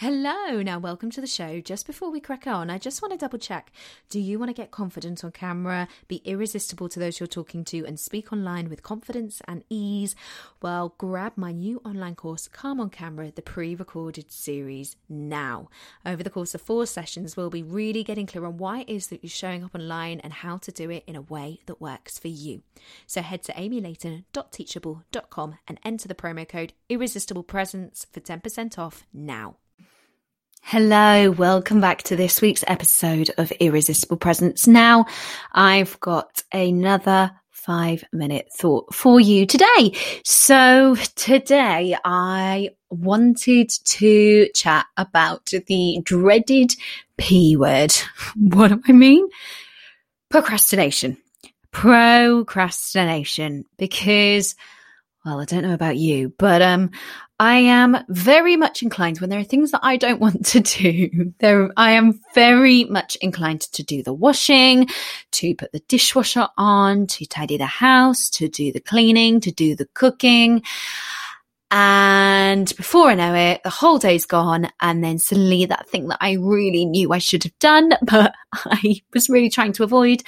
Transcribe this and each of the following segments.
Hello, now welcome to the show. Just before we crack on, I just want to double check. Do you want to get confident on camera, be irresistible to those you're talking to, and speak online with confidence and ease? Well, grab my new online course, Calm on Camera, the pre-recorded series now. Over the course of 4 sessions, we'll be really getting clear on why it is that you're showing up online and how to do it in a way that works for you. So head to amylayton.teachable.com and enter the promo code IRRESISTIBLEPRESENCE for 10% off now. Hello, welcome back to this week's episode of Irresistible Presence. Now, I've got another 5-minute thought for you today. So today I wanted to chat about the dreaded P word. What do I mean? Procrastination. Because, well, I don't know about you, but I am very much inclined when there are things that I don't want to do. I am very much inclined to do the washing, to put the dishwasher on, to tidy the house, to do the cleaning, to do the cooking. And before I know it, the whole day's gone. And then suddenly that thing that I really knew I should have done, but I was really trying to avoid,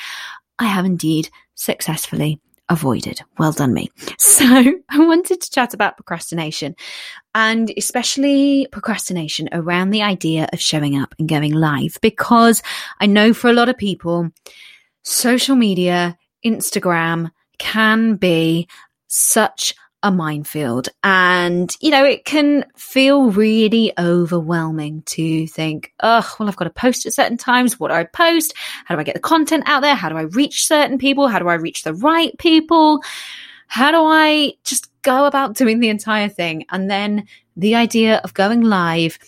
I have indeed successfully avoided. Well done me. So I wanted to chat about procrastination, and especially procrastination around the idea of showing up and going live, because I know for a lot of people, social media, Instagram can be such a minefield. And, you know, it can feel really overwhelming to think, oh, well, I've got to post at certain times. What do I post? How do I get the content out there? How do I reach certain people? How do I reach the right people? How do I just go about doing the entire thing? And then the idea of going live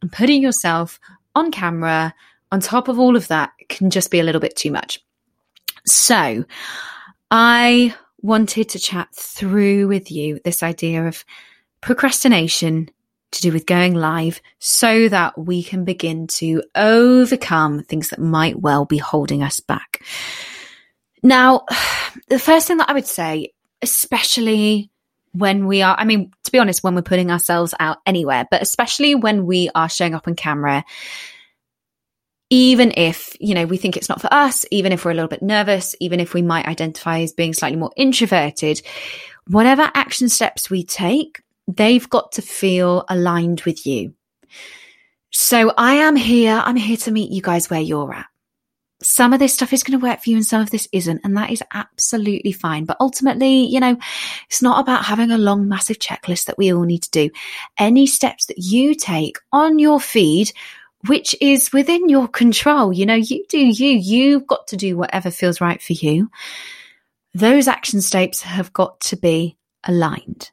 and putting yourself on camera on top of all of that can just be a little bit too much. So I wanted to chat through with you this idea of procrastination to do with going live, so that we can begin to overcome things that might well be holding us back. Now, the first thing that I would say, especially when we are, I mean, to be honest, when we're putting ourselves out anywhere, but especially when we are showing up on camera, even if, you know, we think it's not for us, even if we're a little bit nervous, even if we might identify as being slightly more introverted, whatever action steps we take, they've got to feel aligned with you. So I'm here to meet you guys where you're at. Some of this stuff is going to work for you and some of this isn't, and that is absolutely fine. But ultimately, you know, it's not about having a long, massive checklist that we all need to do. Any steps that you take on your feed, which is within your control. You know, you do you. You've got to do whatever feels right for you. Those action steps have got to be aligned.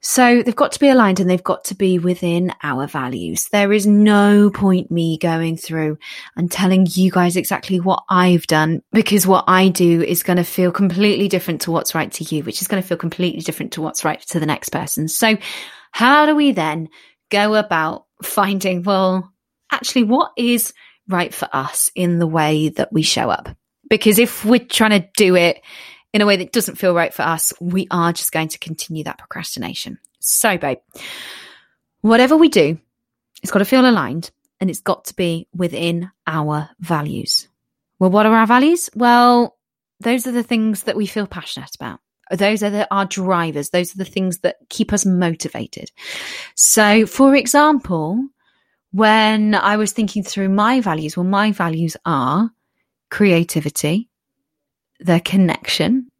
So they've got to be aligned and they've got to be within our values. There is no point me going through and telling you guys exactly what I've done, because what I do is going to feel completely different to what's right to you, which is going to feel completely different to what's right to the next person. So how do we then go about finding, well, actually, what is right for us in the way that we show up? Because if we're trying to do it in a way that doesn't feel right for us, we are just going to continue that procrastination. So, babe, whatever we do, it's got to feel aligned and it's got to be within our values. Well, what are our values? Well, those are the things that we feel passionate about. Those are our drivers. Those are the things that keep us motivated. So, for example, when I was thinking through my values, well, my values are creativity, their connection,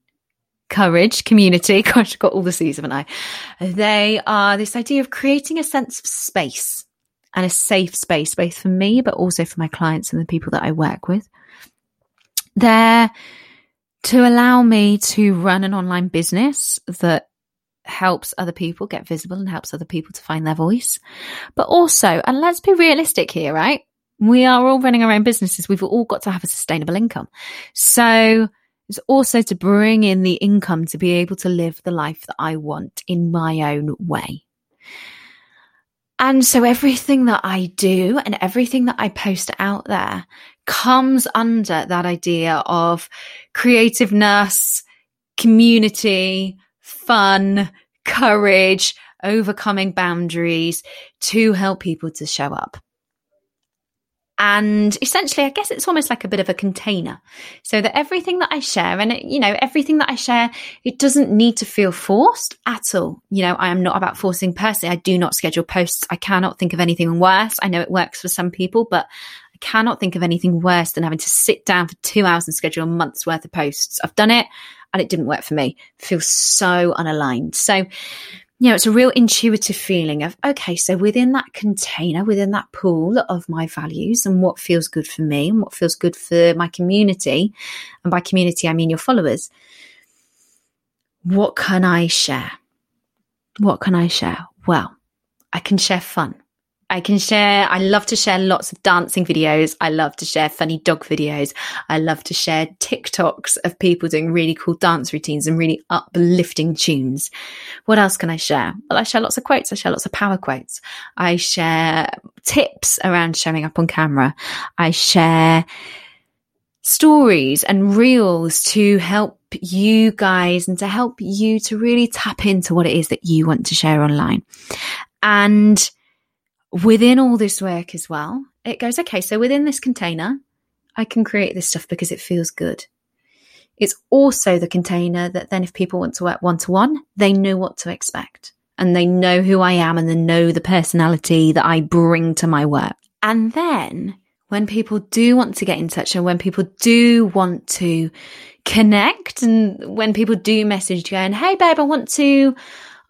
courage, community. Gosh, I've got all the C's, haven't I? They are this idea of creating a sense of space and a safe space, both for me, but also for my clients and the people that I work with. They're to allow me to run an online business that helps other people get visible and helps other people to find their voice. But also, and let's be realistic here, right? We are all running our own businesses. We've all got to have a sustainable income. So it's also to bring in the income to be able to live the life that I want in my own way. And so everything that I do and everything that I post out there comes under that idea of creativeness, community, fun, courage, overcoming boundaries to help people to show up. And essentially, I guess it's almost like a bit of a container, so that everything that I share, and everything that I share, it doesn't need to feel forced at all. You know, I am not about forcing personally. I do not schedule posts. I cannot think of anything worse. I know it works for some people, but I cannot think of anything worse than having to sit down for 2 hours and schedule a month's worth of posts. I've done it and it didn't work for me. It feels so unaligned. So, you know, it's a real intuitive feeling of, okay, so within that container, within that pool of my values and what feels good for me and what feels good for my community, and by community, I mean your followers, what can I share? What can I share? Well, I can share fun. I love to share lots of dancing videos. I love to share funny dog videos. I love to share TikToks of people doing really cool dance routines and really uplifting tunes. What else can I share? Well, I share lots of quotes. I share lots of power quotes. I share tips around showing up on camera. I share stories and reels to help you guys and to help you to really tap into what it is that you want to share online. And within all this work as well, it goes, okay, so within this container, I can create this stuff because it feels good. It's also the container that then if people want to work one-to-one, they know what to expect and they know who I am and they know the personality that I bring to my work. And then when people do want to get in touch and when people do want to connect and when people do message going, hey babe, I want to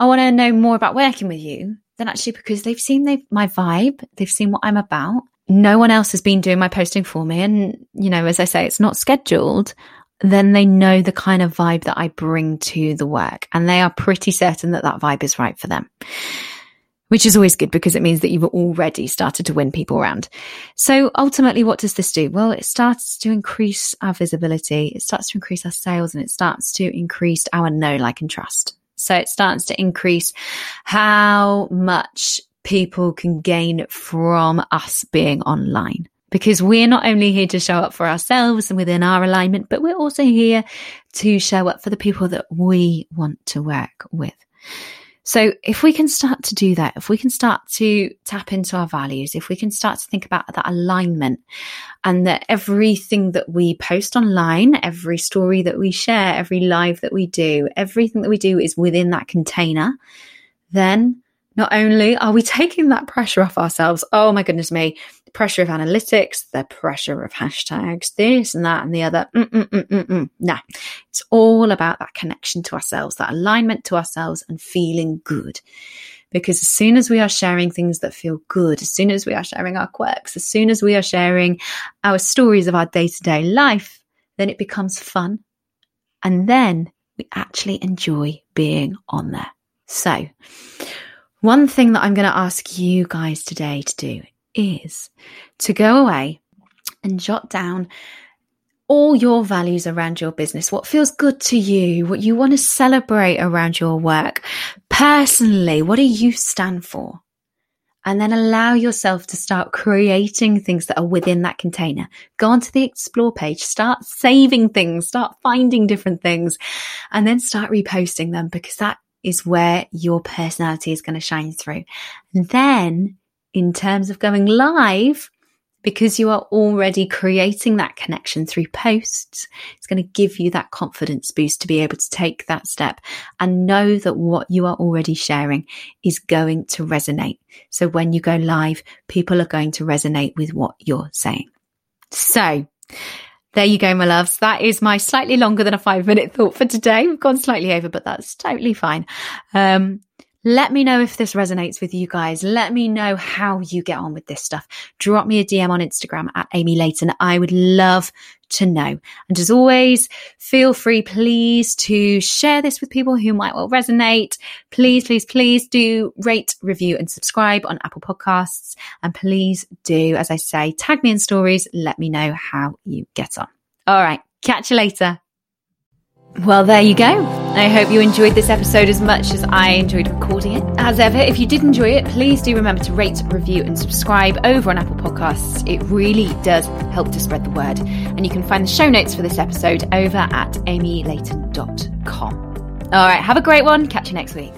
know more about working with you, then actually because they've seen my vibe, they've seen what I'm about. No one else has been doing my posting for me. And, you know, as I say, it's not scheduled. Then they know the kind of vibe that I bring to the work. And they are pretty certain that that vibe is right for them, which is always good because it means that you've already started to win people around. So ultimately, what does this do? Well, it starts to increase our visibility. It starts to increase our sales and it starts to increase our know, like, and trust. So it starts to increase how much people can gain from us being online, because we're not only here to show up for ourselves and within our alignment, but we're also here to show up for the people that we want to work with. So if we can start to do that, if we can start to tap into our values, if we can start to think about that alignment and that everything that we post online, every story that we share, every live that we do, everything that we do is within that container, then not only are we taking that pressure off ourselves, oh my goodness me, the pressure of analytics, the pressure of hashtags, this and that and the other. No, it's all about that connection to ourselves, that alignment to ourselves and feeling good. Because as soon as we are sharing things that feel good, as soon as we are sharing our quirks, as soon as we are sharing our stories of our day-to-day life, then it becomes fun. And then we actually enjoy being on there. So one thing that I'm going to ask you guys today to do is to go away and jot down all your values around your business, what feels good to you, what you want to celebrate around your work. Personally, what do you stand for? And then allow yourself to start creating things that are within that container. Go onto the explore page, start saving things, start finding different things, and then start reposting them, because that is where your personality is going to shine through. And then in terms of going live, because you are already creating that connection through posts, it's going to give you that confidence boost to be able to take that step and know that what you are already sharing is going to resonate. So when you go live, people are going to resonate with what you're saying. So there you go, my loves. That is my slightly longer than a 5-minute thought for today. We've gone slightly over, but that's totally fine. Let me know if this resonates with you guys. Let me know how you get on with this stuff. Drop me a DM on Instagram at Amy Layton. I would love to know. And as always, feel free, please, to share this with people who might well resonate. Please, please, please do rate, review and subscribe on Apple Podcasts. And please do, as I say, tag me in stories. Let me know how you get on. All right. Catch you later. Well, there you go. I hope you enjoyed this episode as much as I enjoyed recording it. As ever, if you did enjoy it, please do remember to rate, review and subscribe over on Apple Podcasts. It really does help to spread the word. And you can find the show notes for this episode over at amylayton.com. All right, have a great one. Catch you next week.